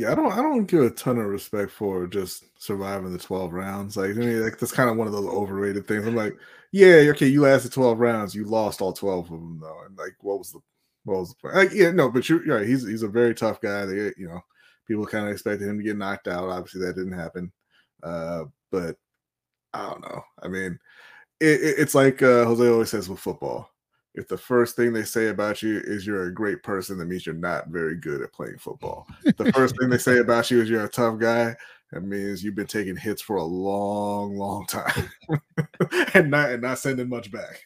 Yeah, I don't give a ton of respect for just surviving the 12 rounds. Like, I mean, like, that's kind of one of those overrated things. I'm like, yeah, okay, you lasted 12 rounds, you lost all 12 of them though. And like, what was the point? Like, yeah, no, but you're right. He's a very tough guy. They, you know, people kind of expected him to get knocked out. Obviously, that didn't happen. But I don't know. I mean, it's like Jose always says with football. If the first thing they say about you is you're a great person, that means you're not very good at playing football. If the first thing they say about you is you're a tough guy, that means you've been taking hits for a long, long time and not sending much back.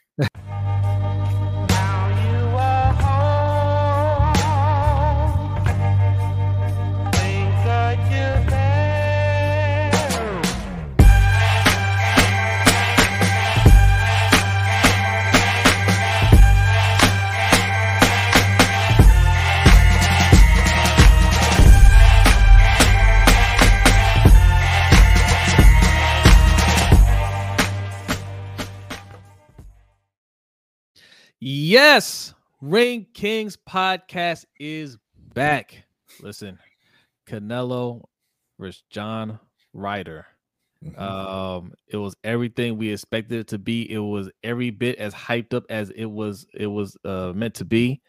Yes, Ring Kings Podcast is back. Listen, Canelo versus John Ryder. It was everything we expected it to be. It was every bit as hyped up as it was meant to be.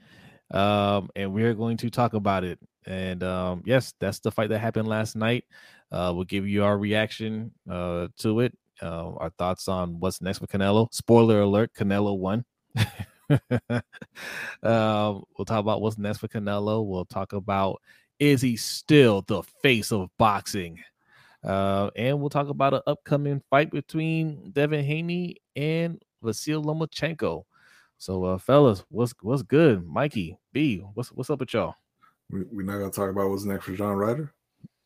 And we're going to talk about it. And yes, that's the fight that happened last night. We'll give you our reaction to it. Our thoughts on what's next with Canelo. Spoiler alert, Canelo won. We'll talk about what's next for Canelo. We'll talk about, is he still the face of boxing? And we'll talk about an upcoming fight between Devin Haney and Vasyl Lomachenko. So, fellas, what's good? Mikey B, what's up with y'all? We're not gonna talk about what's next for John Ryder.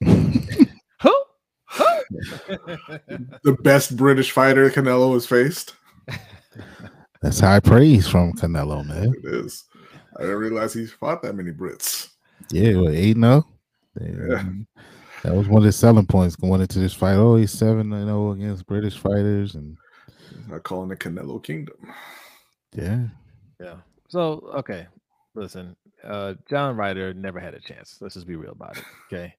Who? The best British fighter Canelo has faced. That's high praise from Canelo, man. It is. I didn't realize he fought that many Brits. Yeah, 8-0. Yeah. That was one of his selling points going into this fight. Oh, he's 7-0 against British fighters, and they're calling it Canelo Kingdom. Yeah. Yeah. So, okay. Listen, John Ryder never had a chance. Let's just be real about it. Okay.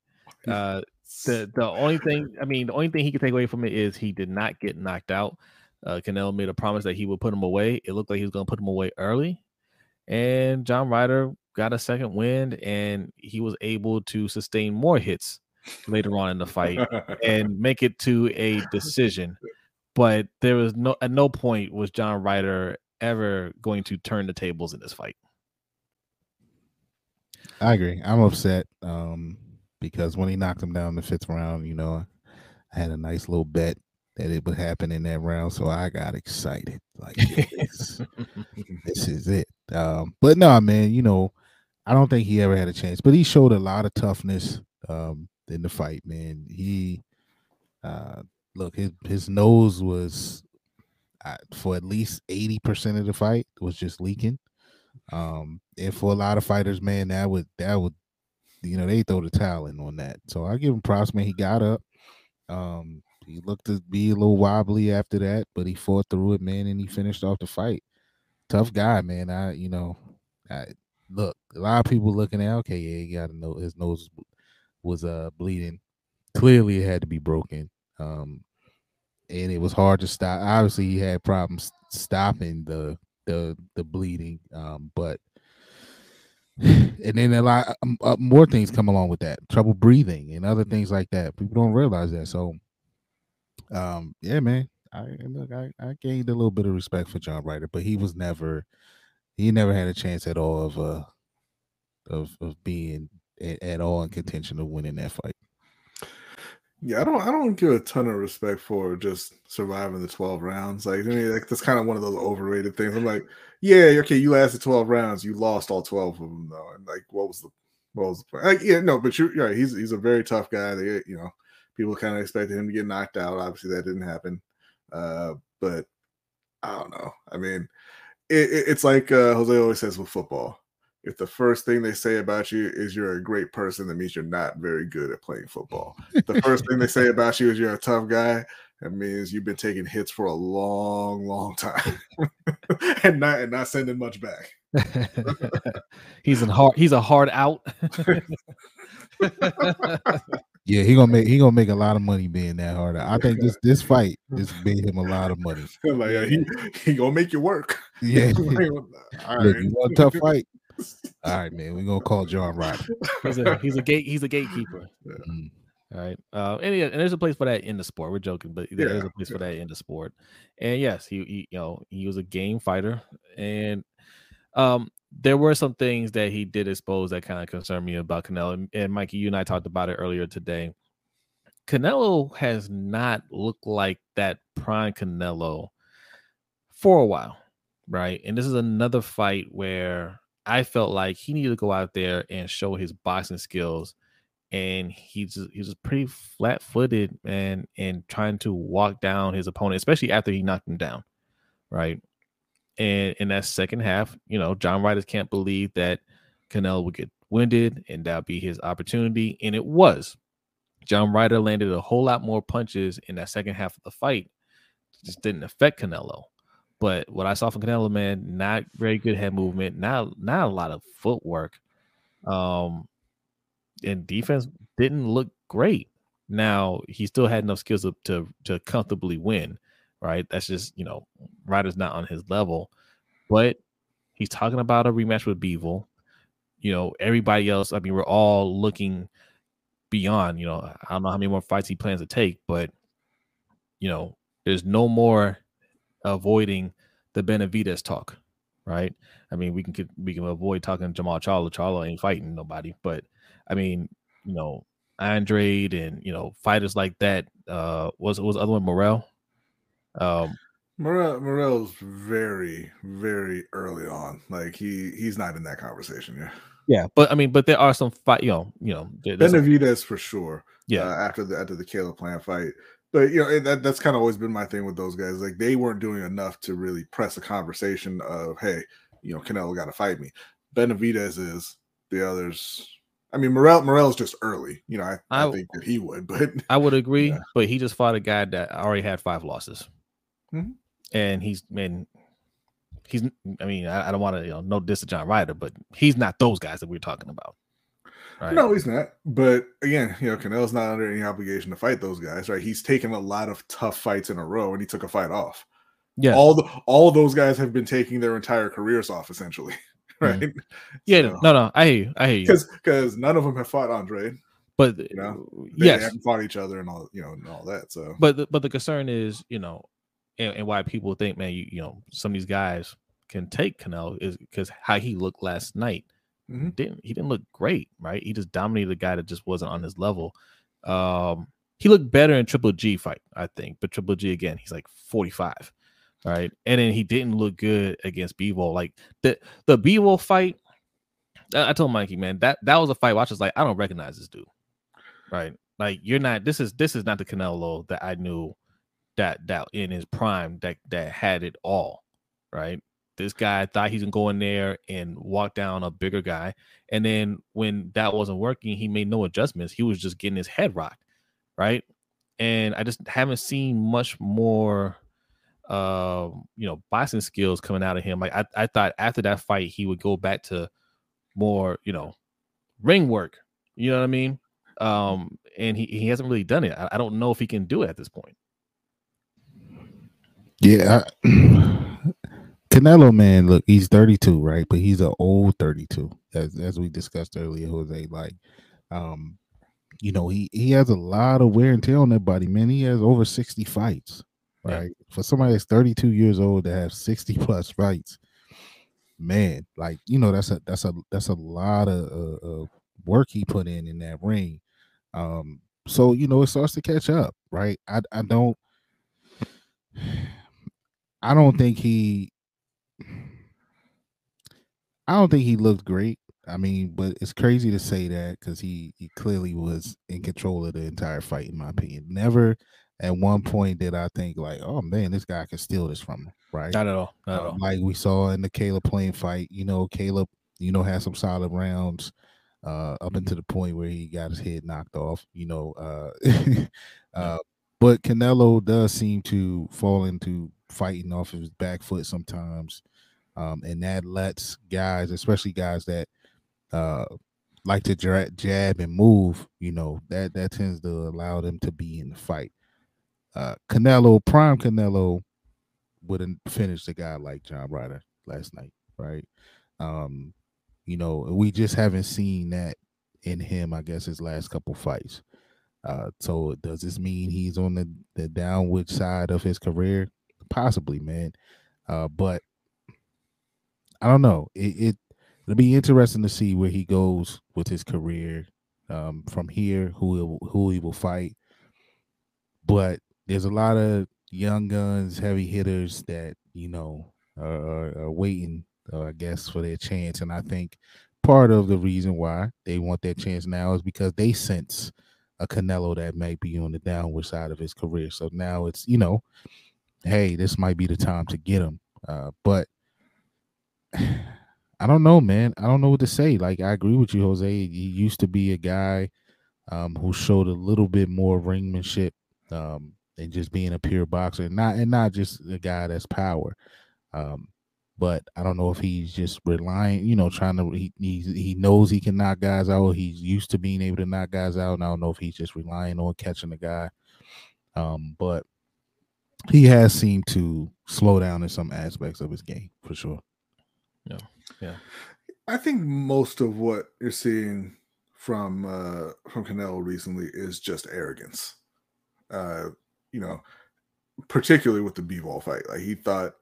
The only thing he could take away from it is he did not get knocked out. Canelo made a promise that he would put him away. It looked like he was going to put him away early. And John Ryder got a second wind, and he was able to sustain more hits later on in the fight and make it to a decision. But there was at no point was John Ryder ever going to turn the tables in this fight. I agree. I'm upset because when he knocked him down in the fifth round, you know, I had a nice little bet that it would happen in that round, so I got excited. Like, yes, this is it. But no, man, you know, I don't think he ever had a chance. But he showed a lot of toughness in the fight, man. He, look, his nose was for at least 80% of the fight was just leaking. And for a lot of fighters, man, that would, you know, they throw the towel in on that. So I give him props, man. He got up. He looked to be a little wobbly after that, but he fought through it, man, and he finished off the fight. Tough guy, man. Look, a lot of people looking at, okay, yeah, he got a nose. His nose was bleeding. Clearly, it had to be broken, and it was hard to stop. Obviously, he had problems stopping the bleeding, but and then a lot more things come along with that. Trouble breathing and other things like that. People don't realize that, so. Yeah, man. I gained a little bit of respect for John Ryder, but he never had a chance at all of being at all in contention of winning that fight. Yeah, I don't give a ton of respect for just surviving the 12 rounds. Like, I mean, like, that's kind of one of those overrated things. I'm like, yeah, okay, you lasted 12 rounds, you lost all 12 of them though. And like, what was the point? Like, yeah, no, but you're right. He's a very tough guy. They, you know. People kind of expected him to get knocked out. Obviously, that didn't happen. But I don't know. I mean, it's like Jose always says with football. If the first thing they say about you is you're a great person, that means you're not very good at playing football. If the first thing they say about you is you're a tough guy, that means you've been taking hits for a long, long time and not sending much back. He's a hard out. Yeah, he gonna make a lot of money being that hard. I think this fight just made him a lot of money. Like, he gonna make you work. Yeah, like, all right. You want a tough fight? All right, man. We're gonna call John Ryder. He's a gatekeeper. Yeah. Mm. All right. And there's a place for that in the sport. We're joking, but there is a place for that in the sport. And yes, he was a game fighter, and there were some things that he did expose that kind of concerned me about Canelo. And Mikey, you and I talked about it earlier today. Canelo has not looked like that prime Canelo for a while, right? And this is another fight where I felt like he needed to go out there and show his boxing skills. And he was pretty flat-footed and trying to walk down his opponent, especially after he knocked him down, right? And in that second half, John Ryder can't believe that Canelo would get winded and that would be his opportunity. And it was. John Ryder landed a whole lot more punches in that second half of the fight. It just didn't affect Canelo. But what I saw from Canelo, man, not very good head movement, not a lot of footwork. And defense didn't look great. Now, he still had enough skills to comfortably win. Right, that's just Ryder's not on his level, but he's talking about a rematch with Bivol. Everybody else. I mean, we're all looking beyond. I don't know how many more fights he plans to take, but there's no more avoiding the Benavidez talk, right? I mean, we can avoid talking Jermall Charlo. Charlo ain't fighting nobody, but I mean, Andrade and fighters like that. Was the other one Morrell? Morrell's very, very early on. Like he's not in that conversation. Yeah. Yeah, but there are some fight. Benavidez for sure. Yeah. After the Caleb Plant fight, but that's kind of always been my thing with those guys. Like they weren't doing enough to really press a conversation of, hey, Canelo got to fight me. Benavidez is the others. I mean, Morrell's just early. I think that he would, but I would agree. Yeah. But he just fought a guy that already had 5 losses. Mm-hmm. And I don't want to, no diss to John Ryder, but he's not those guys that we're talking about. Right? No, he's not. But again, Canelo's not under any obligation to fight those guys, right? He's taken a lot of tough fights in a row, and he took a fight off. Yeah, all those guys have been taking their entire careers off, essentially, right? Mm-hmm. Yeah, no, I hear you. Because none of them have fought Andrade. But they haven't fought each other and all, and all that. So, but the concern is, And why people think, man, some of these guys can take Canelo is because how he looked last night. Mm-hmm. He didn't look great, right? He just dominated a guy that just wasn't on his level. He looked better in Triple G fight, I think. But Triple G, again, he's like 45, right? And then he didn't look good against Bivol. Like the Bivol fight, I told Mikey, man, that was a fight where I was like, I don't recognize this dude, right? Like you're not. This is not the Canelo that I knew. That in his prime that had it all, right? This guy thought he can go in there and walk down a bigger guy, and then when that wasn't working, he made no adjustments. He was just getting his head rocked, right? And I just haven't seen much more, boxing skills coming out of him. Like I thought after that fight, he would go back to more, ring work. You know what I mean? And he hasn't really done it. I don't know if he can do it at this point. Yeah, Canelo, man, look, he's 32, right? But he's an old 32, as we discussed earlier, Jose. Like, he has a lot of wear and tear on that body, man. He has over 60 fights, right? Yeah. For somebody that's 32 years old to have 60+ fights, man, like that's a lot of work he put in that ring. So it starts to catch up, right? I don't think he looked great. I mean, but it's crazy to say that because he clearly was in control of the entire fight, in my opinion. Never at one point did I think like, oh man, this guy can steal this from him, right? Not at all. Not at all. Like we saw in the Caleb Plant fight, Caleb, had some solid rounds up until the point where he got his head knocked off, But Canelo does seem to fall into fighting off of his back foot sometimes, and that lets guys, especially guys that like to jab and move, you know, that tends to allow them to be in the fight. Canelo, prime Canelo, wouldn't finish the guy like John Ryder last night, right? You know, we just haven't seen that in him, I guess, his last couple fights. So does this mean he's on the downward side of his career? Possibly, man. But I don't know. It'll be interesting to see where he goes with his career from here, who he will fight. But there's a lot of young guns, heavy hitters that, you know, are waiting, I guess, for their chance. And I think part of the reason why they want that chance now is because they sense a Canelo that might be on the downward side of his career. So now it's, you know, hey, this might be the time to get him. But I don't know, man. I don't know what to say. Like, I agree with you, Jose. He used to be a guy who showed a little bit more ringmanship and just being a pure boxer, not just a guy that's power. But I don't know if he's just relying, you know, trying to, he knows he can knock guys out. He's used to being able to knock guys out. And I don't know if he's just relying on catching the guy. But he has seemed to slow down in some aspects of his game, for sure. Yeah. I think most of what you're seeing from Canelo recently is just arrogance. You know, particularly with the Bivol fight. Like, he thought,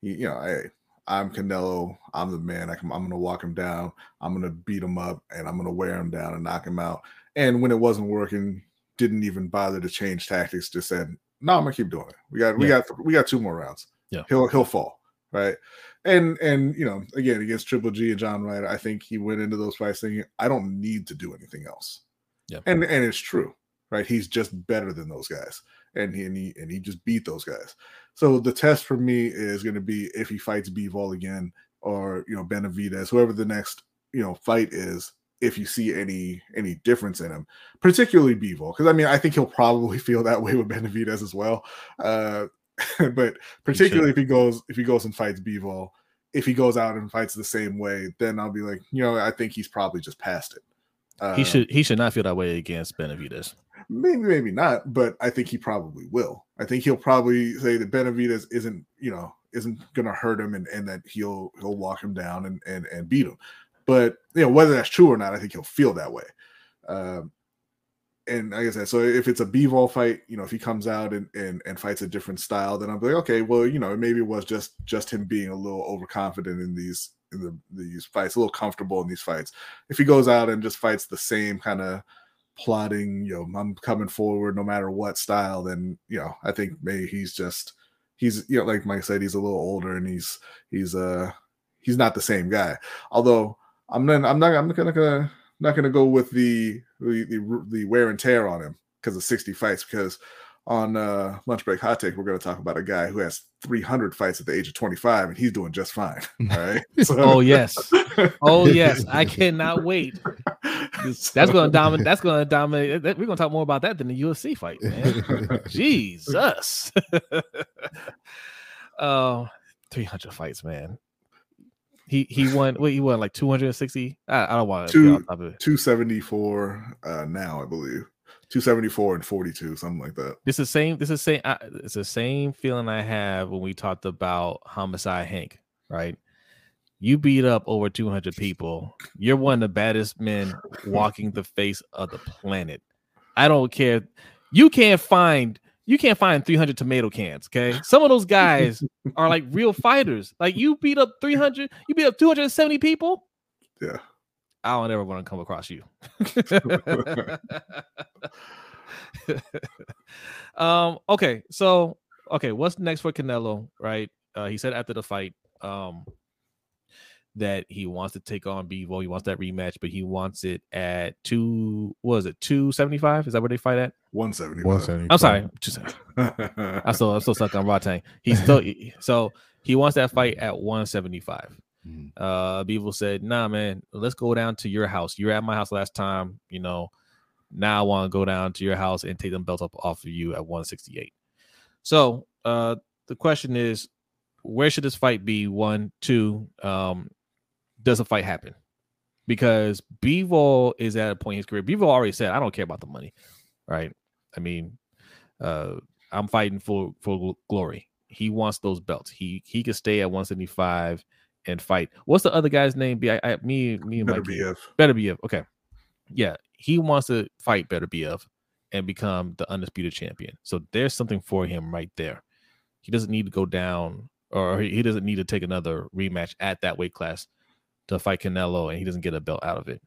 you know, hey, I'm Canelo. I'm the man. I'm going to walk him down. I'm going to beat him up, and I'm going to wear him down and knock him out. And when it wasn't working, didn't even bother to change tactics. Just said, no, I'm going to keep doing it. We got 2 more rounds. Yeah. He'll fall. Right. And, you know, again, against Triple G and John Ryder, I think he went into those fights thinking, I don't need to do anything else. Yeah. And it's true. Right. He's just better than those guys. And he just beat those guys. So the test for me is going to be if he fights Bivol again or, you know, Benavidez, whoever the next, you know, fight is, if you see any difference in him, particularly Bivol. Because, I mean, I think he'll probably feel that way with Benavidez as well. But particularly if he goes and fights Bivol, if he goes out and fights the same way, then I'll be like, you know, I think he's probably just past it. He should not feel that way against Benavidez. Maybe not, but I think he probably will. I think he'll probably say that Benavidez isn't going to hurt him, and that he'll walk him down and beat him. But, you know, whether that's true or not, I think he'll feel that way. And like I said, so if it's a Bivol fight, you know, if he comes out and fights a different style, then I'm like, okay, well, you know, maybe it was just him being a little overconfident in these fights, a little comfortable in these fights. If he goes out and just fights the same kind of plotting, you know, I'm coming forward no matter what style, then, you know, I think maybe he's, you know, like Mike said, he's a little older and he's not the same guy. Although I'm not gonna go with the wear and tear on him because of 60 fights, because on Lunch Break Hot Take, we're going to talk about a guy who has 300 fights at the age of 25, and he's doing just fine. All right. So. Oh yes, I cannot wait. That's going to dominate. We're going to talk more about that than the UFC fight, man. Jesus. 300 fights, man. He won. Wait, he won like 260. I don't want to. 274. Now I believe. 274 and 42, something like that. It's the same feeling I have when we talked about Homicide Hank, right? You beat up over 200 people. You're one of the baddest men walking the face of the planet. I don't care. You can't find 300 tomato cans, okay? Some of those guys are like real fighters. Like, you beat up 300, you beat up 270 people. Yeah. I don't ever want to come across you. Okay, what's next for Canelo, right? He said after the fight that he wants to take on Bivol. He wants that rematch, but he wants it at 275? Is that where they fight at? 175. I'm sorry. 275. I'm still stuck on Raw Tang. So he wants that fight at 175. Bivol said, nah, man, let's go down to your house. You were at my house last time, you know. Now I want to go down to your house and take them belts up off of you at 168. So the question is, where should this fight be? 1, 2, does a fight happen? because Bivol is at a point in his career. Bivol already said, I don't care about the money, right? I mean, I'm fighting for glory. He wants those belts. He could stay at 175 and fight. What's the other guy's name? Me and Mikey. Beterbiev. Okay. Yeah. He wants to fight Beterbiev and become the undisputed champion. So there's something for him right there. He doesn't need to go down, or he doesn't need to take another rematch at that weight class to fight Canelo, and he doesn't get a belt out of it.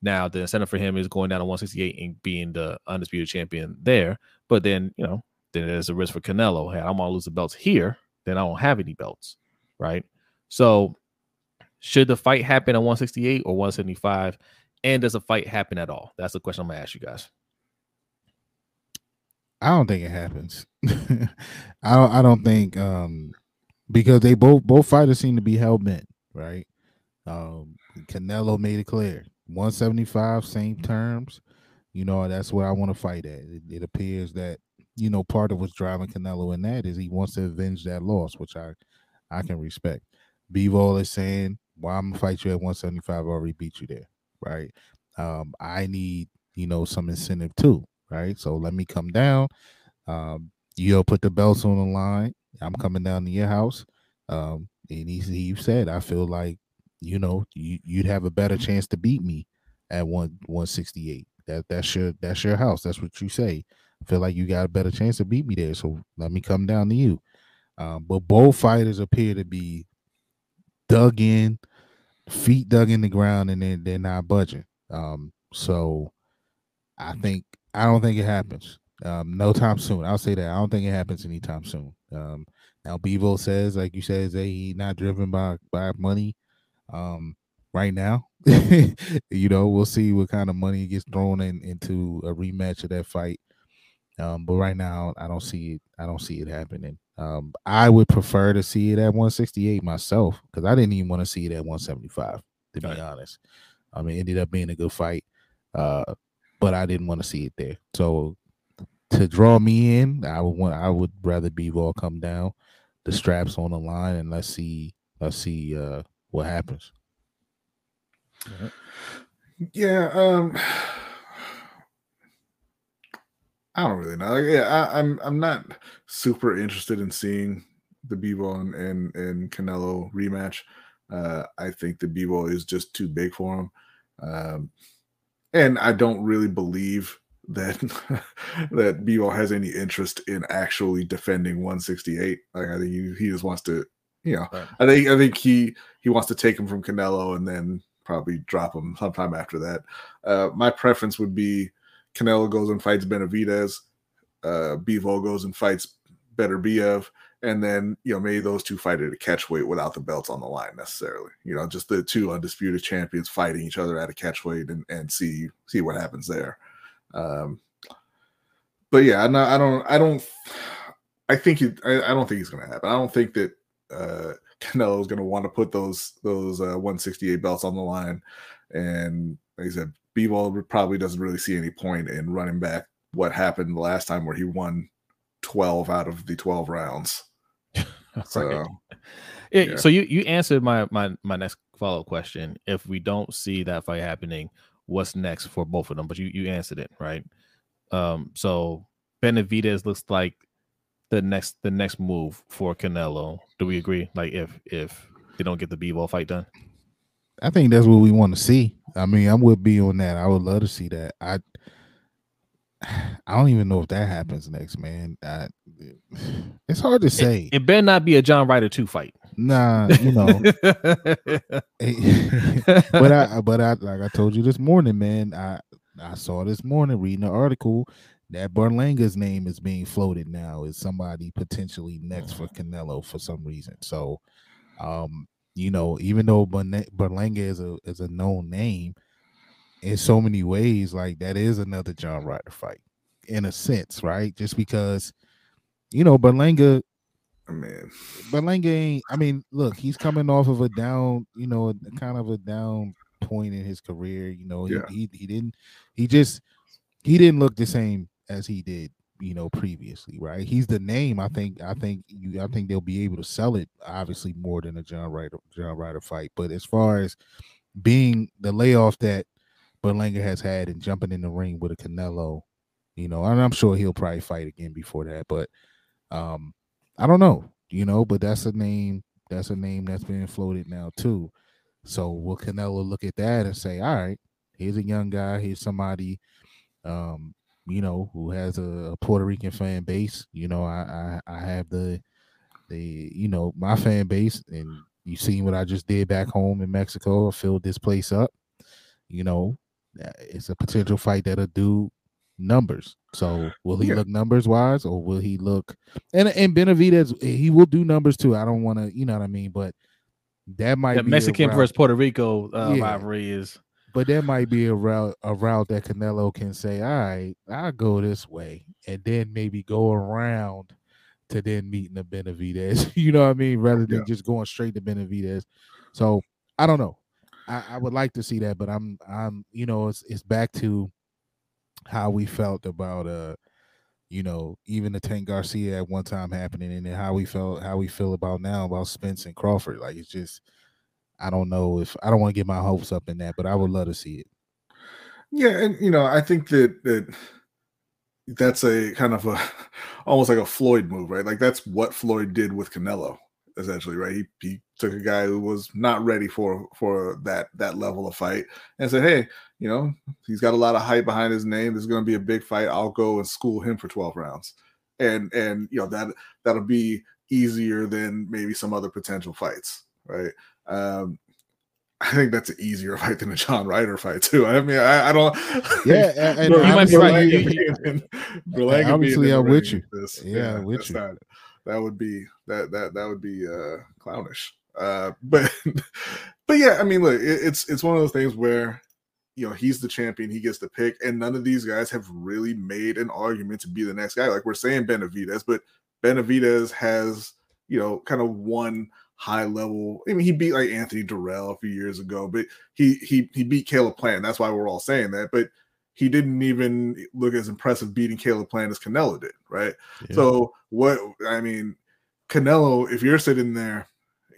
Now, the incentive for him is going down to 168 and being the undisputed champion there. But then, you know, then there's a risk for Canelo. Hey, I'm going to lose the belts here. Then I don't have any belts, right? So should the fight happen at 168 or 175? And does a fight happen at all? That's the question I'm going to ask you guys. I don't think it happens. I don't think because they both fighters seem to be hell-bent, right? Canelo made it clear. 175, same terms. You know, that's what I want to fight at. It appears that, you know, part of what's driving Canelo in that is he wants to avenge that loss, which I can respect. Bivol is saying, well, I'm going to fight you at 175. I already beat you there, right? I need, you know, some incentive too, right? So let me come down. You'll put the belts on the line. I'm coming down to your house. And he said, I feel like, you know, you'd have a better chance to beat me at 168. That's your house. That's what you say. I feel like you got a better chance to beat me there. So let me come down to you. But both fighters appear to be dug in, feet dug in the ground, and they're not budging. So I don't think it happens. No time soon. I'll say that. I don't think it happens anytime soon. Now Bivol says, like you said, that he's not driven by money. Right now, you know, we'll see what kind of money gets thrown into a rematch of that fight. But right now, I don't see it happening. I would prefer to see it at 168 myself, because I didn't even want to see it at 175. To be honest, I mean, it ended up being a good fight, but I didn't want to see it there. So to draw me in, I would rather Bivol come down, the straps on the line, and let's see what happens. Yeah, I don't really know. Yeah, I'm not super interested in seeing the Bivol and Canelo rematch. I think the Bivol is just too big for him, and I don't really believe that Bivol has any interest in actually defending 168. Like, I think he just wants to. You know, right. I think he wants to take him from Canelo and then probably drop him sometime after that. My preference would be Canelo goes and fights Benavidez, Bivol goes and fights Beterbiev, and then, you know, maybe those two fight at a catchweight without the belts on the line necessarily. You know, just the two undisputed champions fighting each other at a catchweight and see what happens there. But yeah, I don't think he's going to happen. I don't think that. Canelo's going to want to put those 168 belts on the line, and like I said, Bivol probably doesn't really see any point in running back what happened the last time where he won 12 out of the 12 rounds. So, right. Yeah. So you answered my next follow-up question. If we don't see that fight happening, what's next for both of them? But you answered it, right? So Benavidez looks like the next move for Canelo. Do we agree? Like, if they don't get the Bivol fight done, I think that's what we want to see. I mean, I would be on that. I would love to see that. I don't even know if that happens next, man. It's hard to say. It better not be a John Ryder 2 fight. Nah, you know. but I like I told you this morning, man. I saw this morning reading an article that Berlanga's name is being floated now as somebody potentially next for Canelo for some reason. So, you know, even though Berlanga is a known name, in so many ways, like, that is another John Ryder fight in a sense, right? Just because, you know, Berlanga ain't. I mean, look, he's coming off of a down, you know, kind of a down point in his career. You know, he didn't look the same as he did, you know, previously, right? He's the name. I think they'll be able to sell it obviously more than a John Ryder fight. But as far as being the layoff that Berlanga has had and jumping in the ring with a Canelo, you know, and I'm sure he'll probably fight again before that, but I don't know, you know, but that's a name that's being floated now too. So will Canelo look at that and say, all right, here's a young guy, here's somebody, you know, who has a Puerto Rican fan base. You know, I have the you know, my fan base, and you've seen what I just did back home in Mexico. I filled this place up. You know, it's a potential fight that'll do numbers. So will he look numbers wise, or will he look and Benavidez? He will do numbers too. I don't want to, you know what I mean, but that might be Mexican versus Puerto Rico rivalry is. But that might be a route that Canelo can say, all right, I'll go this way, and then maybe go around to then meeting the Benavidez, you know what I mean, rather than just going straight to Benavidez. So I don't know. I would like to see that, but I'm you know, it's back to how we felt about you know, even the Tank Garcia at one time happening, and then how we feel about now about Spence and Crawford. Like, it's just, I don't know, if I don't want to get my hopes up in that, but I would love to see it. Yeah, and you know, I think that that's a kind of a almost like a Floyd move, right? Like, that's what Floyd did with Canelo, essentially, right? He took a guy who was not ready for that level of fight and said, hey, you know, he's got a lot of hype behind his name. This is going to be a big fight. I'll go and school him for 12 rounds. And you know, that'll be easier than maybe some other potential fights, right? I think that's an easier fight than a John Ryder fight too. I mean, I don't. Yeah, and you might be right. Obviously, I'm with you. Yeah, with you. That would be that would be clownish. But yeah, I mean, look, it's one of those things where, you know, he's the champion, he gets the pick, and none of these guys have really made an argument to be the next guy. Like, we're saying Benavidez, but Benavidez has, you know, kind of won high level. I mean, he beat like Anthony Durrell a few years ago, but he beat Caleb Plant. That's why we're all saying that. But he didn't even look as impressive beating Caleb Plant as Canelo did, right? Yeah. So what I mean, Canelo, if you're sitting there,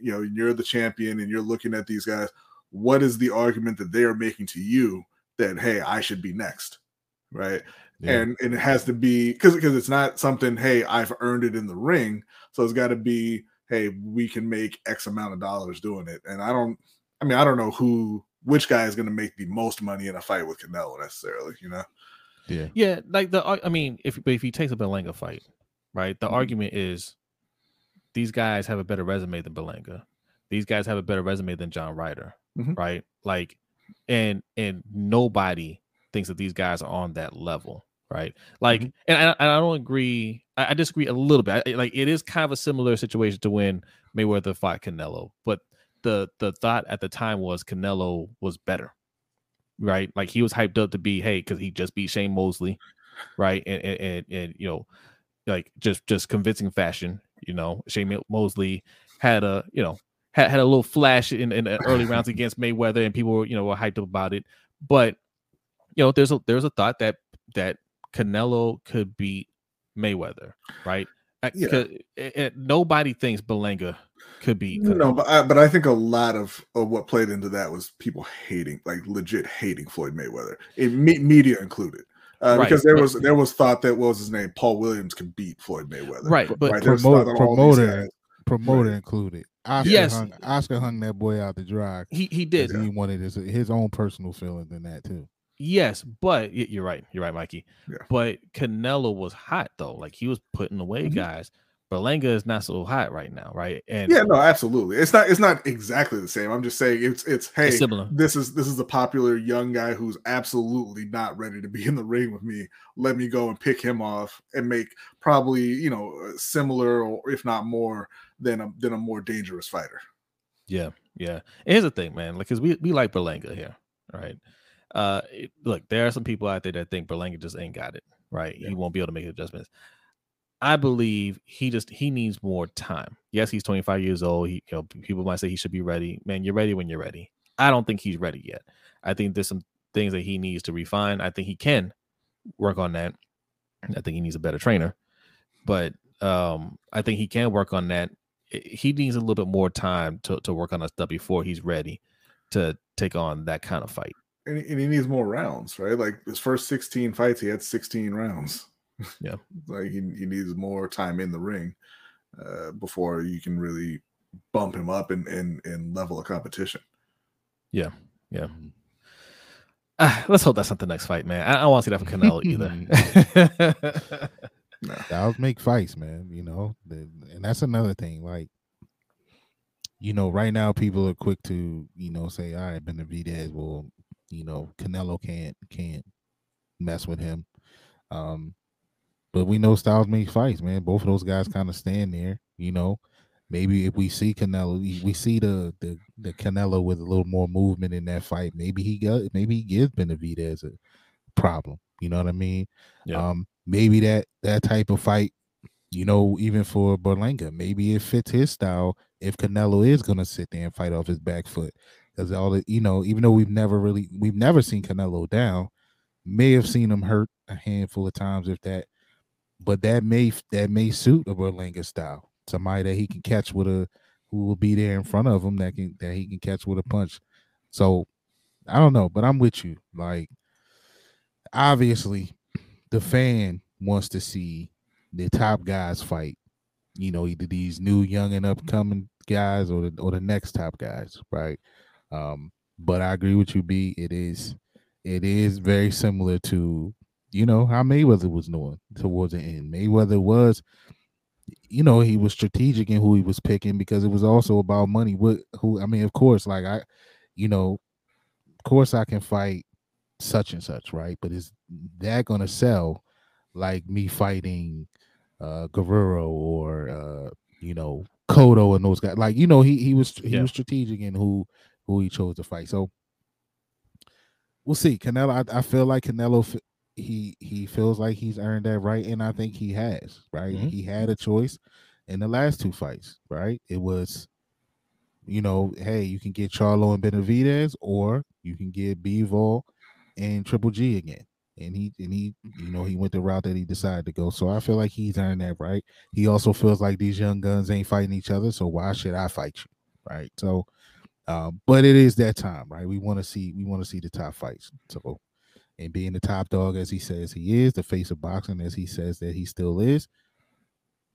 you know, you're the champion and you're looking at these guys, what is the argument that they are making to you that, hey, I should be next, right? Yeah. And it has to be because it's not something, hey, I've earned it in the ring. So it's got to be, hey, we can make X amount of dollars doing it. And I don't know which guy is going to make the most money in a fight with Canelo necessarily, you know? Yeah. Yeah. Like if he takes a Berlanga fight, right, the argument is these guys have a better resume than Berlanga. These guys have a better resume than John Ryder, right? Like, and nobody thinks that these guys are on that level. Right. Like, and I don't agree. I disagree a little bit. Like, it is kind of a similar situation to when Mayweather fought Canelo, but the thought at the time was Canelo was better. Right. Like, he was hyped up to be, hey, cause he just beat Shane Mosley. Right. And you know, like just convincing fashion, you know, Shane Mosley had a, you know, had a little flash in the early rounds against Mayweather, and people were, you know, were hyped up about it. But, you know, there's a thought that Canelo could beat Mayweather, right? Yeah. Nobody thinks Berlanga could beat Canelo. No, but I think a lot of what played into that was people hating, like legit hating Floyd Mayweather, media included, right, because there was thought that, what was his name, Paul Williams could beat Floyd Mayweather, right? But right, promoter right, included. Oscar hung that boy out to dry. He did. He wanted his own personal feelings in that too. Yes, but you're right, Mikey. Yeah. But Canelo was hot though; like, he was putting away guys. Berlanga is not so hot right now, right? And yeah, no, absolutely. It's not exactly the same. I'm just saying it's hey, it's similar. This is a popular young guy who's absolutely not ready to be in the ring with me. Let me go and pick him off and make probably, you know, similar or if not more than a more dangerous fighter. Yeah, yeah. And here's the thing, man. Like, 'cause we like Berlanga here, right? Look, there are some people out there that think Berlanga just ain't got it, right? Yeah. He won't be able to make adjustments. I believe he needs more time. Yes, he's 25 years old. He, you know, people might say he should be ready. Man, you're ready when you're ready. I don't think he's ready yet. I think there's some things that he needs to refine. I think he can work on that. I think he needs a better trainer, but I think he can work on that. He needs a little bit more time to work on that stuff before he's ready to take on that kind of fight. And he needs more rounds, right? Like his first 16 fights, he had 16 rounds. Yeah. Like he needs more time in the ring before you can really bump him up and level a competition. Yeah. Yeah. Let's hope that's not the next fight, man. I don't want to see that from Canelo either. No. I'll make fights, man. You know, and that's another thing. Like, you know, right now people are quick to, you know, say, all right, Benavidez will, you know, Canelo can't mess with him. But we know styles make fights, man. Both of those guys kind of stand there, you know. Maybe if we see Canelo, we see the Canelo with a little more movement in that fight. Maybe he gives Benavidez a problem. You know what I mean? Yeah. Maybe that type of fight, you know, even for Berlanga, maybe it fits his style if Canelo is going to sit there and fight off his back foot. Because all the, you know, even though we've never seen Canelo down, may have seen him hurt a handful of times if that, but that may suit a Berlanga style. Somebody that he can catch with who will be there in front of him that he can catch with a punch. So I don't know, but I'm with you. Like, obviously the fan wants to see the top guys fight, you know, either these new young and upcoming guys or the next top guys, right? But I agree with you, B. It is very similar to, you know, how Mayweather was doing towards the end. Mayweather was, you know, he was strategic in who he was picking because it was also about money. Of course, like of course I can fight such and such, right? But is that going to sell like me fighting Guerrero or you know, Cotto and those guys? Like, you know, he was strategic in who he chose to fight. So we'll see. Canelo, I feel like Canelo, he feels like he's earned that right, and I think he has, right? Mm-hmm. He had a choice in the last two fights, right? It was, you know, hey, you can get Charlo and Benavidez, or you can get Bivol and Triple G again. And he you know, he went the route that he decided to go. So I feel like he's earned that right. He also feels like these young guns ain't fighting each other, so why should I fight you, right? So but it is that time, right? We want to see the top fights. So, and being the top dog as he says he is, the face of boxing as he says that he still is,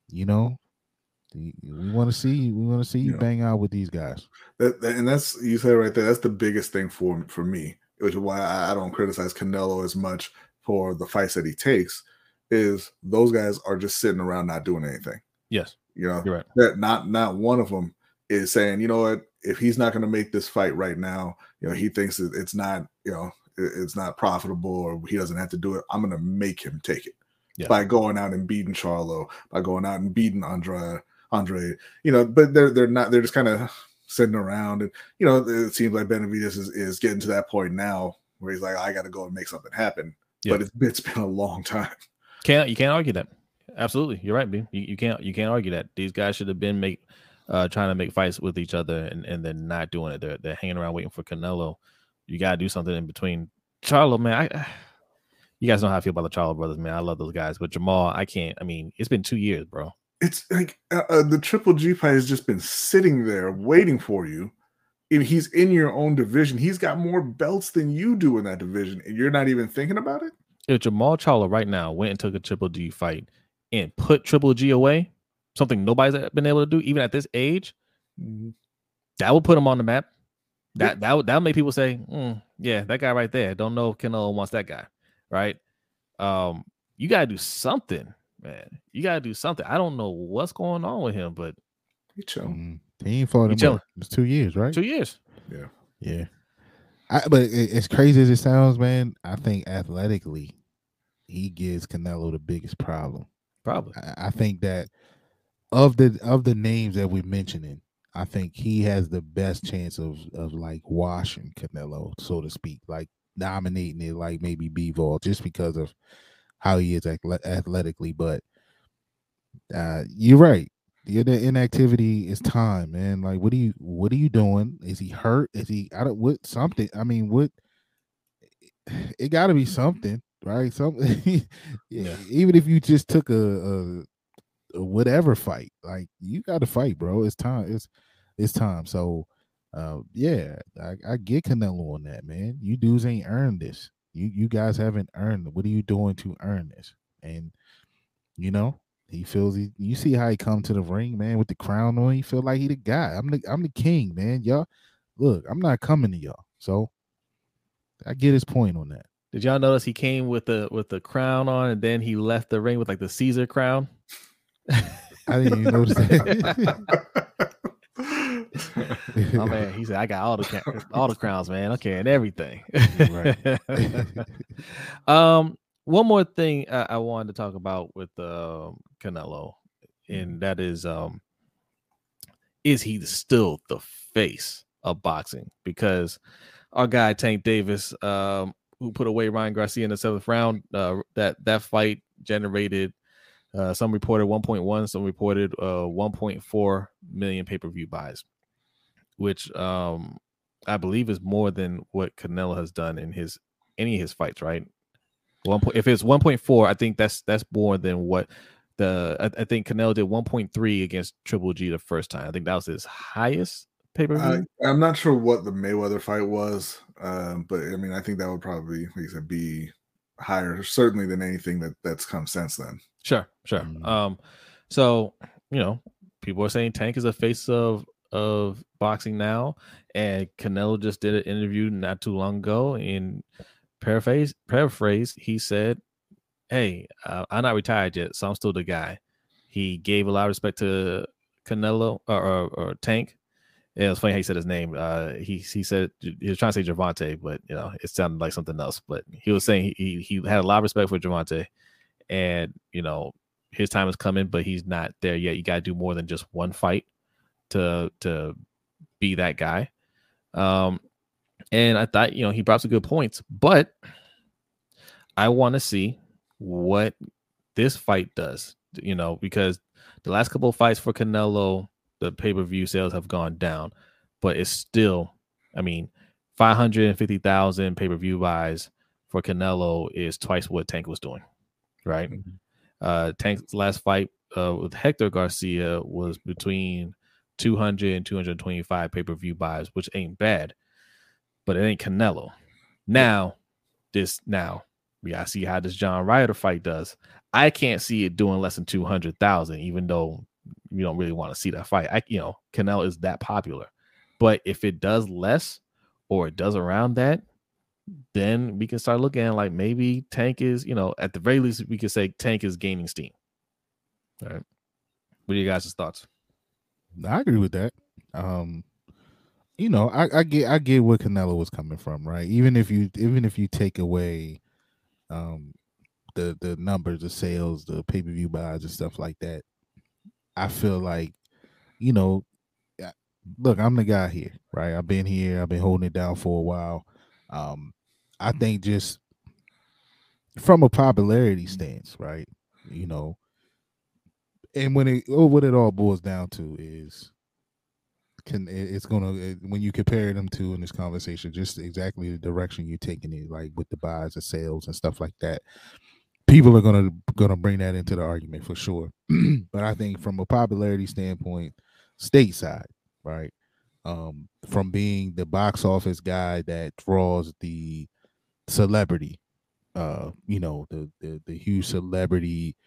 you know, we want to see you bang out with these guys. And that's, you said right there, that's the biggest thing for me, which is why I don't criticize Canelo as much for the fights that he takes, is those guys are just sitting around not doing anything. Yes. You know, you're right. That not one of them is saying, you know what, if he's not going to make this fight right now, you know, he thinks that it's not, you know, it's not profitable or he doesn't have to do it, I'm going to make him take it. Yeah. By going out and beating Charlo, by going out and beating Andrade, you know, but they're just kind of sitting around. And, you know, it seems like Benavidez is getting to that point now where he's like, I got to go and make something happen. Yeah. But it's been a long time. You can't argue that. Absolutely. You're right, B. You can't argue that. These guys should have been trying to make fights with each other and they're not doing it. They're hanging around waiting for Canelo. You got to do something in between. Charlo, man, you guys know how I feel about the Charlo brothers, man. I love those guys. But Jermall, I can't. I mean, it's been 2 years, bro. It's like the Triple G fight has just been sitting there waiting for you. And he's in your own division. He's got more belts than you do in that division. And you're not even thinking about it? If Jermall Charlo right now went and took a Triple G fight and put Triple G away, something nobody's been able to do, even at this age, that would put him on the map. That would make people say, yeah, that guy right there. Don't know if Canelo wants that guy, right? You got to do something, man. You got to do something. I don't know what's going on with him, but he chilling. He ain't fought him. It's 2 years, right? 2 years. Yeah. Yeah. But as crazy as it sounds, man, I think athletically, he gives Canelo the biggest problem. Probably. I think that of the names that we're mentioning, I think he has the best chance of like washing Canelo, so to speak, like dominating it, like maybe Bivol, just because of how he is athletically. But you're right. The inactivity is time, man. Like, what are you doing? Is he hurt? Is he out of what? Something? I mean, what? It got to be something, right? Something. Yeah. Even if you just took a whatever fight, like you got to fight, bro. It's time. It's time. So I get Canelo on that, man. You dudes ain't earned this. You guys haven't earned it. What are you doing to earn this? And, you know, he feels he. You see how he come to the ring, man, with the crown on. He feel like he the guy. I'm the king, man. Y'all, look, I'm not coming to y'all. So I get his point on that. Did y'all notice he came with the crown on, and then he left the ring with like the Caesar crown? I didn't even notice that. Oh man, he said, "I got all the crowns, man. I'm carrying everything." Right. One more thing I wanted to talk about with Canelo, and that is he still the face of boxing? Because our guy Tank Davis, who put away Ryan Garcia in the 7th round, that fight generated. Some reported 1.1, some reported 1.4 million pay-per-view buys, which I believe is more than what Canelo has done in any of his fights, right? If it's 1.4, I think that's more than what I think Canelo did 1.3 against Triple G the first time. I think that was his highest pay-per-view. I'm not sure what the Mayweather fight was, but I mean, I think that would probably, like you said, be higher certainly than anything that's come since then. Sure. Mm-hmm. So, you know, people are saying Tank is a face of boxing now, and Canelo just did an interview not too long ago, and paraphrase, he said, "Hey, I'm not retired yet, so I'm still the guy." He gave a lot of respect to Canelo or Tank. It was funny how he said his name. He said he was trying to say Gervonta, but you know it sounded like something else. But he was saying he had a lot of respect for Gervonta, and you know his time is coming, but he's not there yet. You got to do more than just one fight to be that guy. And I thought, you know, he brought some good points, but I want to see what this fight does. You know, because the last couple of fights for Canelo, the pay-per-view sales have gone down, but it's still, I mean, 550,000 pay-per-view buys for Canelo is twice what Tank was doing, right? Mm-hmm. Tank's last fight with Hector Garcia was between 200 and 225 pay-per-view buys, which ain't bad, but it ain't Canelo. Now, we gotta see how this John Ryder fight does. I can't see it doing less than 200,000, even though you don't really want to see that fight. Canelo is that popular, but if it does less or it does around that, then we can start looking at like maybe Tank is, you know, at the very least we could say Tank is gaining steam. All right, what are you guys' thoughts? I agree with that. You know, I get where Canelo was coming from, right? Even if you take away the numbers, the sales, the pay per view buys, and stuff like that. I feel like, you know, look, I'm the guy here, right? I've been here. I've been holding it down for a while. I think just from a popularity stance, right? You know, and what it all boils down to is when you compare them to in this conversation, just exactly the direction you're taking it, like with the buys and sales and stuff like that. People are gonna bring that into the argument for sure, but I think from a popularity standpoint, stateside, right, from being the box office guy that draws the celebrity, you know, the huge celebrity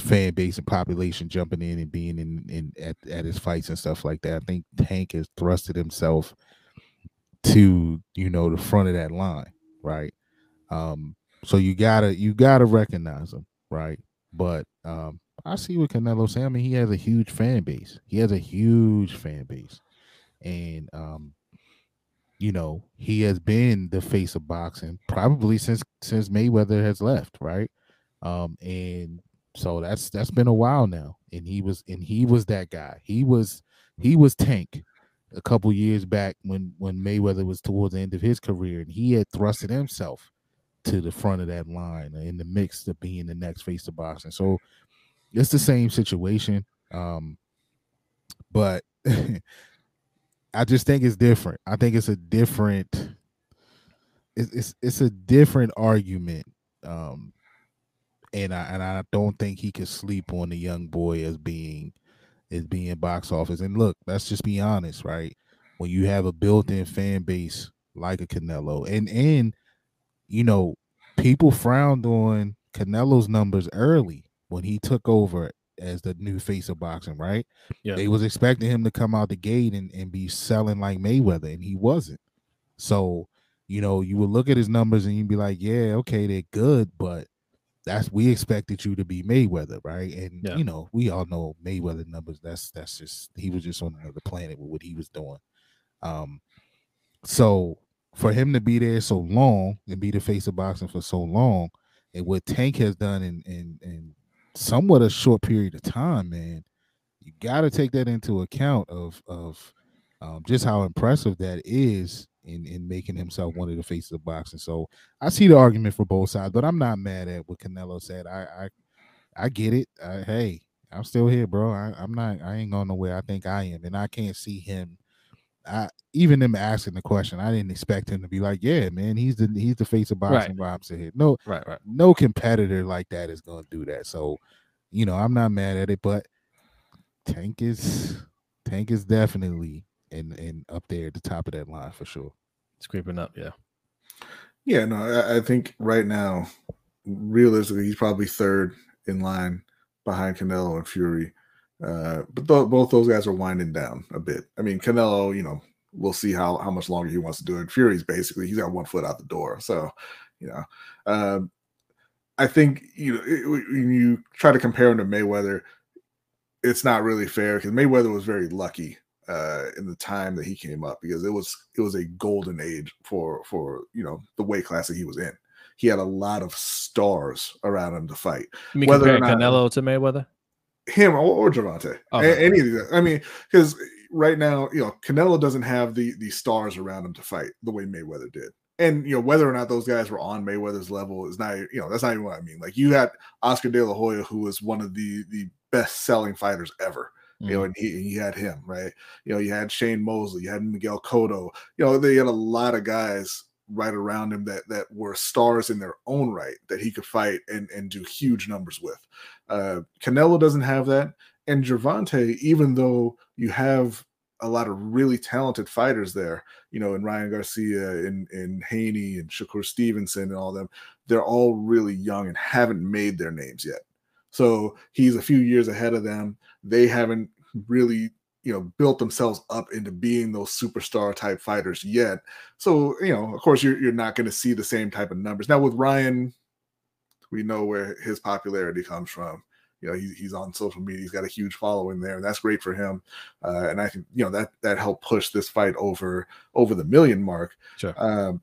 fan base and population jumping in and being at his fights and stuff like that. I think Tank has thrusted himself to, you know, the front of that line, right. So you gotta recognize him, right? But I see what Canelo's saying. I mean, he has a huge fan base. And you know, he has been the face of boxing probably since Mayweather has left, right? And so that's been a while now. And he was that guy. He was Tank a couple years back when Mayweather was towards the end of his career, and he had thrusted himself to the front of that line in the mix of being the next face of boxing. So it's the same situation. But I just think it's different. I think it's a different, it's a different argument. And I don't think he could sleep on the young boy as being is being box office. And look, let's just be honest, right? When you have a built-in fan base like a Canelo, and you know, people frowned on Canelo's numbers early when he took over as the new face of boxing, right? Yeah. They was expecting him to come out the gate and be selling like Mayweather, and he wasn't. So, you know, you would look at his numbers and you'd be like, yeah, okay, they're good, but that's, we expected you to be Mayweather, right? And, yeah, you know, we all know Mayweather numbers. That's just, he was just on another planet with what he was doing. So for him to be there so long and be the face of boxing for so long, and what Tank has done in somewhat a short period of time, man, you got to take that into account of just how impressive that is in making himself one of the faces of boxing. So I see the argument for both sides, but I'm not mad at what Canelo said. I get it. Hey, I'm still here, bro. I ain't going nowhere. I think I am, and I can't see him. Even him asking the question, I didn't expect him to be like, "Yeah, man, he's the face of boxing." Right. While I'm sitting here, no competitor like that is going to do that. So, you know, I'm not mad at it, but Tank is definitely in up there at the top of that line for sure. It's creeping up, yeah. Yeah, no, I think right now, realistically, he's probably third in line behind Canelo and Fury. But both those guys are winding down a bit. I mean, Canelo, you know, we'll see how much longer he wants to do it. Fury's basically, he's got one foot out the door. So, you know, I think, you know, when you try to compare him to Mayweather, it's not really fair because Mayweather was very lucky in the time that he came up, because it was a golden age for you know, the weight class that he was in. He had a lot of stars around him to fight. You mean comparing Canelo to Mayweather? Him or Gervonta, any of these. I mean, because right now, you know, Canelo doesn't have the stars around him to fight the way Mayweather did. And, you know, whether or not those guys were on Mayweather's level is not, you know, that's not even what I mean. Like, you had Oscar De La Hoya, who was one of the best-selling fighters ever. Mm-hmm. You know, and he had him, right? You know, you had Shane Mosley, you had Miguel Cotto. You know, they had a lot of guys right around him that were stars in their own right that he could fight and do huge numbers with. Canelo doesn't have that. And Gervonta, even though you have a lot of really talented fighters there, you know, in Ryan Garcia and Haney and Shakur Stevenson and all them, they're all really young and haven't made their names yet. So he's a few years ahead of them. They haven't really, you know, built themselves up into being those superstar type fighters yet. So, you know, of course you're not going to see the same type of numbers. Now with Ryan, we know where his popularity comes from. You know, he's on social media. He's got a huge following there. And that's great for him. And I think, you know, that helped push this fight over the million mark. Sure.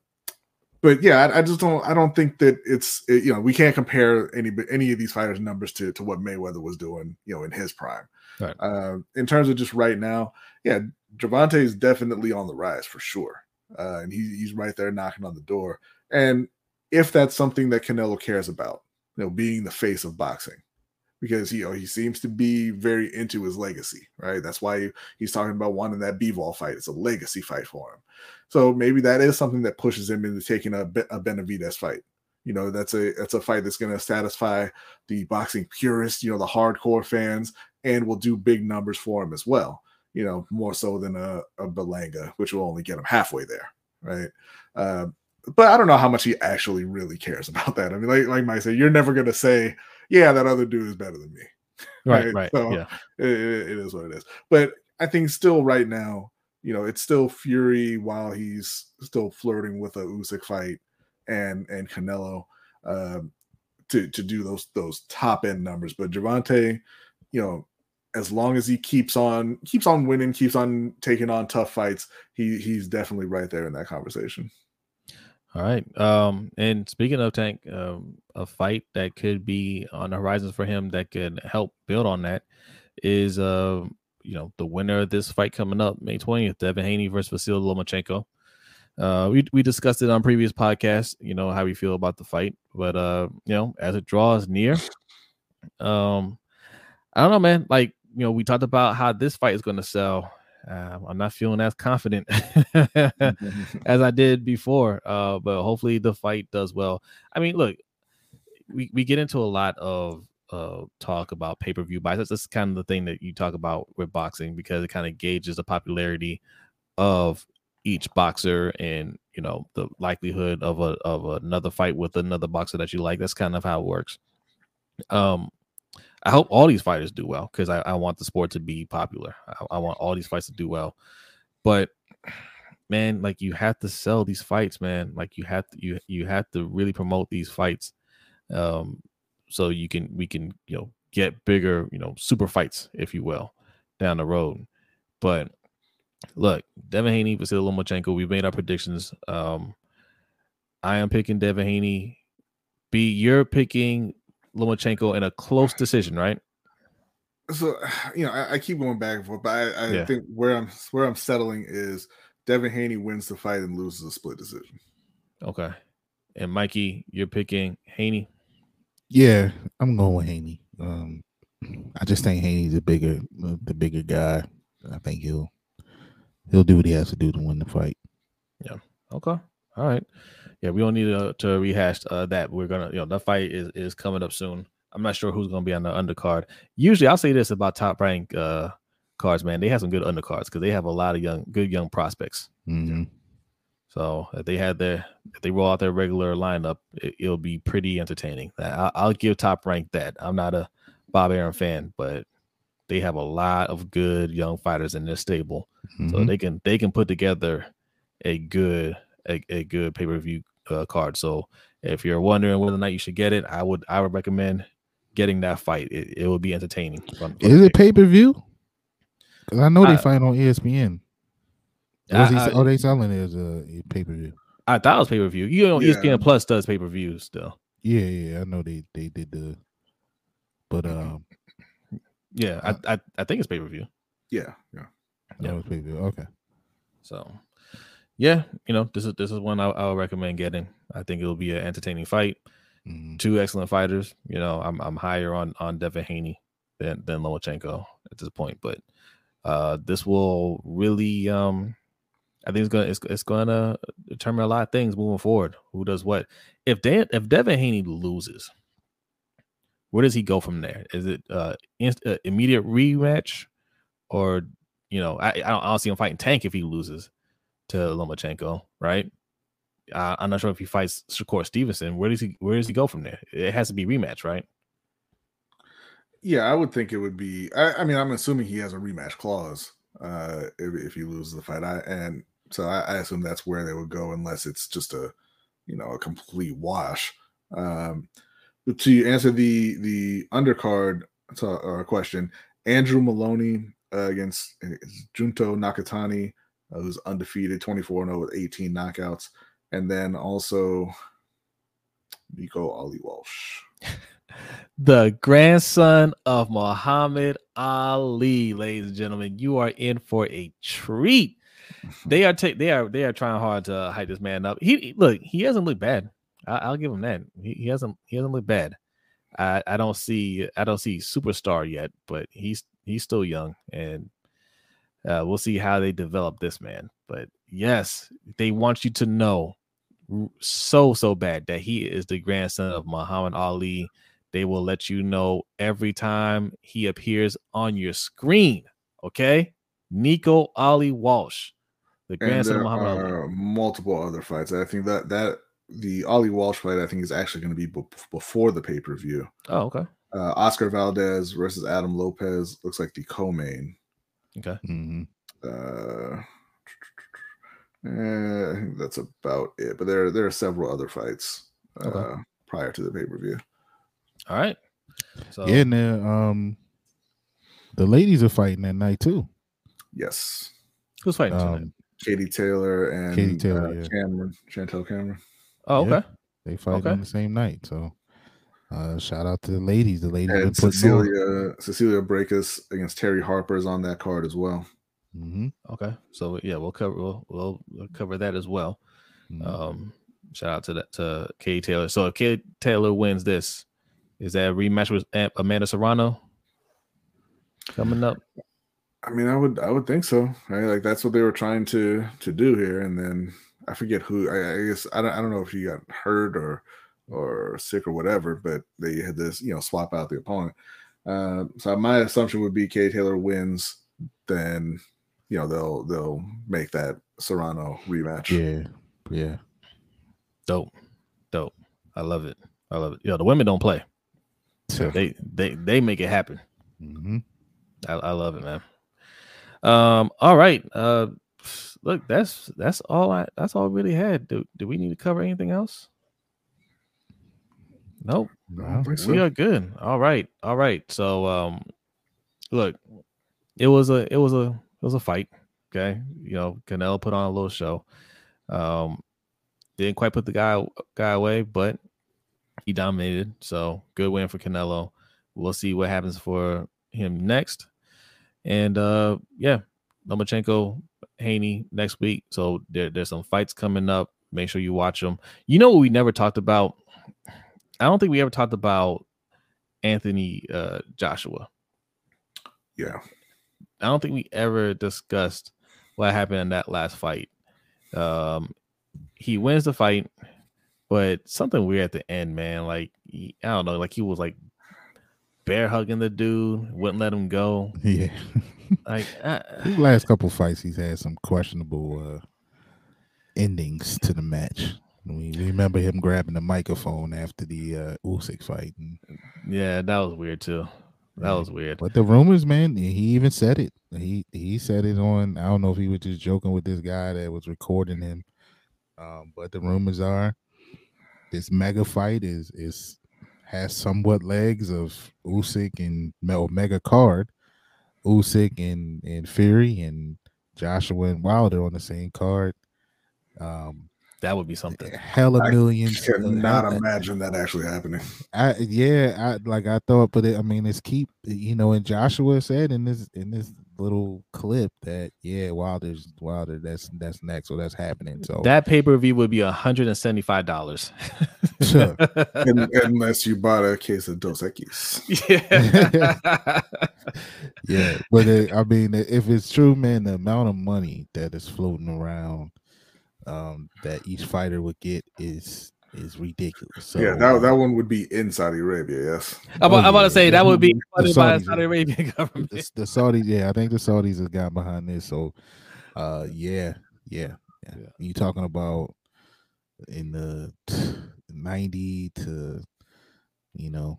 But yeah, I don't think that it's you know, we can't compare any of these fighters' numbers to what Mayweather was doing, you know, in his prime. Right. In terms of just right now, yeah, Gervonta is definitely on the rise for sure. And he's right there knocking on the door. And if that's something that Canelo cares about, you know, being the face of boxing, because, you know, he seems to be very into his legacy, right? That's why he's talking about wanting that Bivol fight. It's a legacy fight for him. So maybe that is something that pushes him into taking a Benavidez fight. You know, that's a fight that's going to satisfy the boxing purists, you know, the hardcore fans, and will do big numbers for him as well, you know, more so than a Berlanga, which will only get him halfway there, right? But I don't know how much he actually really cares about that. I mean, like Mike said, you're never going to say, yeah, that other dude is better than me. Right. So yeah. It is what it is. But I think still right now, you know, it's still Fury while he's still flirting with a Usyk fight and Canelo to do those top-end numbers. But Gervonta, you know, as long as he keeps on winning, keeps on taking on tough fights, he's definitely right there in that conversation. All right. And speaking of Tank, a fight that could be on the horizon for him that could help build on that is, you know, the winner of this fight coming up, May 20th, Devin Haney versus Vasyl Lomachenko. We discussed it on previous podcasts, you know, how we feel about the fight. But, you know, as it draws near, I don't know, man. Like, you know, we talked about how this fight is going to sell. I'm not feeling as confident as I did before, but hopefully the fight does well. I mean, look, we get into a lot of talk about pay-per-view buys. That's kind of the thing that you talk about with boxing, because it kind of gauges the popularity of each boxer and, you know, the likelihood of another fight with another boxer that you like. That's kind of how it works. I hope all these fighters do well, because I want the sport to be popular. I want all these fights to do well. But man, like, you have to sell these fights, man. Like, you have to really promote these fights. So we can, you know, get bigger, you know, super fights, if you will, down the road. But look, Devin Haney, Vasyl Lomachenko, we've made our predictions. I am picking Devin Haney. B, you're picking Lomachenko in a close decision, right? So, you know, I keep going back and forth, but I yeah. think where I'm settling is Devin Haney wins the fight and loses a split decision. Okay. And Mikey, you're picking Haney? Yeah, I'm going with Haney. I just think Haney's the bigger guy. I think he'll do what he has to do to win the fight. Yeah. Okay. All right. Yeah, we don't need to rehash that. We're gonna, you know, that fight is coming up soon. I'm not sure who's gonna be on the undercard. Usually, I'll say this about Top Rank cards, man. They have some good undercards because they have a lot of young prospects. Mm-hmm. So if they roll out their regular lineup, it'll be pretty entertaining. I'll give Top Rank that. I'm not a Bob Arum fan, but they have a lot of good young fighters in their stable, mm-hmm. so they can put together a good pay-per-view card. So if you're wondering whether or not you should get it, I would recommend getting that fight. It will be entertaining. Is it pay-per-view? Because I know they fight on ESPN. Are they selling it as a pay-per-view? I thought it was pay-per-view. You know, yeah. ESPN Plus does pay-per-views still. Yeah, I know they did the, but yeah, I think it's pay-per-view. Yeah. I know it's pay-per-view. Okay. So yeah, you know, this is one I'll recommend getting. I think it'll be an entertaining fight. Mm-hmm. Two excellent fighters. You know, I'm higher on Devin Haney than Lomachenko at this point, but this will really I think it's gonna determine a lot of things moving forward. Who does what? If Devin Haney loses, where does he go from there? Is it immediate rematch, or, you know, I don't see him fighting Tank if he loses to Lomachenko, right? I'm not sure if he fights Shakur Stevenson. Where does he go from there? It has to be rematch, right? Yeah, I would think it would be. I mean, I'm assuming he has a rematch clause if he loses the fight, so I assume that's where they would go, unless it's just a, you know, a complete wash. But to answer the undercard question, Andrew Maloney against Junto Nakatani, who's undefeated, 24-0 with 18 knockouts, and then also Nico Ali Walsh, the grandson of Muhammad Ali. Ladies and gentlemen, you are in for a treat. They are trying hard to hype this man up. He hasn't looked bad. I'll give him that. He hasn't looked bad. I don't see superstar yet, but he's still young, and we'll see how they develop this man. But yes, they want you to know so bad that he is the grandson of Muhammad Ali. They will let you know every time he appears on your screen. Okay? Nico Ali Walsh, the grandson of Muhammad Ali. Multiple other fights. I think that the Ali Walsh fight, I think, is actually going to be before the pay-per-view. Oh, okay. Oscar Valdez versus Adam Lopez looks like the co-main. Okay. Mm-hmm. I think that's about it. But there are several other fights prior to the pay-per-view. All right. So yeah, and the ladies are fighting that night too. Yes. Who's fighting tonight? Katie Taylor, yeah. Chantel Cameron. Oh, okay. Yeah, they fight on the same night. So shout out to the ladies. The ladies and Cecilia Breakus against Terry Harper is on that card as well. Mm-hmm. Okay, so yeah, we'll cover that as well. Mm-hmm. Shout out to Katie Taylor. So if Katie Taylor wins this, is that a rematch with Amanda Serrano coming up? I mean, I would think so. Right? Like, that's what they were trying to do here. And then I forget who. I guess I don't know if he got hurt or or sick or whatever, but they had this, you know, swap out the opponent. So my assumption would be Katie Taylor wins, then, you know, they'll make that Serrano rematch. Yeah. Yeah. Dope. I love it. You know, the women don't play. So they make it happen. Mm-hmm. I love it, man. All right. Look, that's all I really had. Do we need to cover anything else? Nope. So. We are good. All right. So look, it was a fight. Okay. You know, Canelo put on a little show. Didn't quite put the guy away, but he dominated. So good win for Canelo. We'll see what happens for him next. And Lomachenko, Haney next week. So there's some fights coming up. Make sure you watch them. You know what we never talked about? I don't think we ever talked about Anthony Joshua. Yeah. I don't think we ever discussed what happened in that last fight. He wins the fight, but something weird at the end, man. Like, I don't know. Like, he was like bear hugging the dude, wouldn't let him go. Yeah. Like, the last couple fights, he's had some questionable endings to the match. We remember him grabbing the microphone after the Usyk fight. Yeah, that was weird too. That was weird. But the rumors, man, he even said it. He said it on, I don't know if he was just joking with this guy that was recording him. But the rumors are this mega fight has somewhat legs of Usyk and mega card. Usyk and Fury and Joshua and Wilder on the same card. That would be something. Hella millions. I cannot imagine that actually happening. I thought, but it's keep, you know, and Joshua said in this little clip that Wilder, that's next, so that's happening. So that pay-per-view would be $175. Sure. Unless you bought a case of Dos Equis. Yeah. Yeah, but if it's true, man, the amount of money that is floating around that each fighter would get is ridiculous. So, yeah, that one would be in Saudi Arabia, yes. I'm about to say that would be funded by the Saudi Arabian government. The Saudis, yeah, I think the Saudis have got behind this. So, yeah. You're talking about in the 90 to, you know,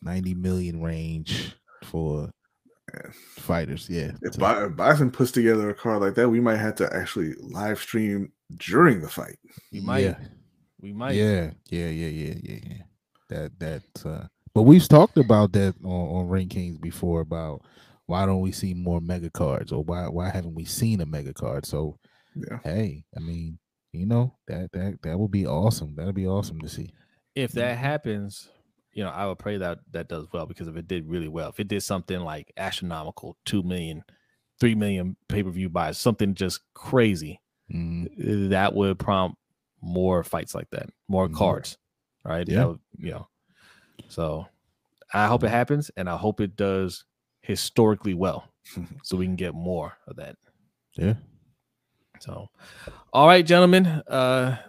90 million range for fighters. Yeah. If Bison puts together a card like that, we might have to actually live stream during the fight. You might. Yeah. We might. Yeah. That but we've talked about that on Ring Kings before, about why don't we see more mega cards, or why haven't we seen a mega card? So yeah. Hey, you know, that would be awesome. That'd be awesome to see. If that happens, you know, I would pray that does well, because if it did really well, if it did something like astronomical, 2 million, 3 million pay-per-view buys, something just crazy, that would prompt more fights like that, more cards, right? Yeah, so I hope it happens, and I hope it does historically well, so we can get more of that. Yeah. So, all right, gentlemen,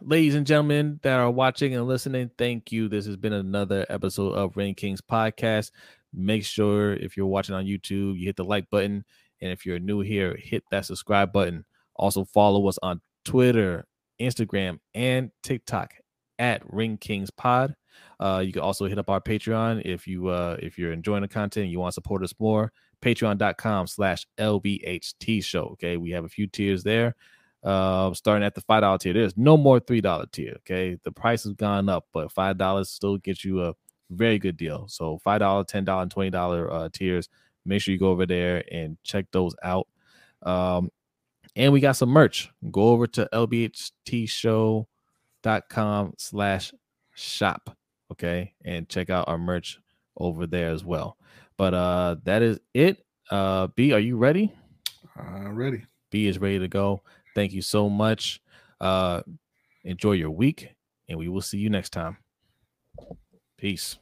ladies and gentlemen that are watching and listening, thank you. This has been another episode of Ring Kings Podcast. Make sure if you're watching on YouTube, you hit the like button, and if you're new here, hit that subscribe button. Also, follow us on Twitter, Instagram, and TikTok at Ring Kings Pod. You can also hit up our Patreon if you're enjoying the content and you want to support us more. Patreon.com/LBHT show. Okay, we have a few tiers there. Starting at the $5 tier, there's no more $3 tier. Okay, the price has gone up, but $5 still gets you a very good deal. So $5, $10, and $20 tiers. Make sure you go over there and check those out. And we got some merch. Go over to lbhtshow.com/shop, okay, and check out our merch over there as well. But that is it. B, are you ready? Ready. B is ready to go. Thank you so much. Enjoy your week, and we will see you next time. Peace.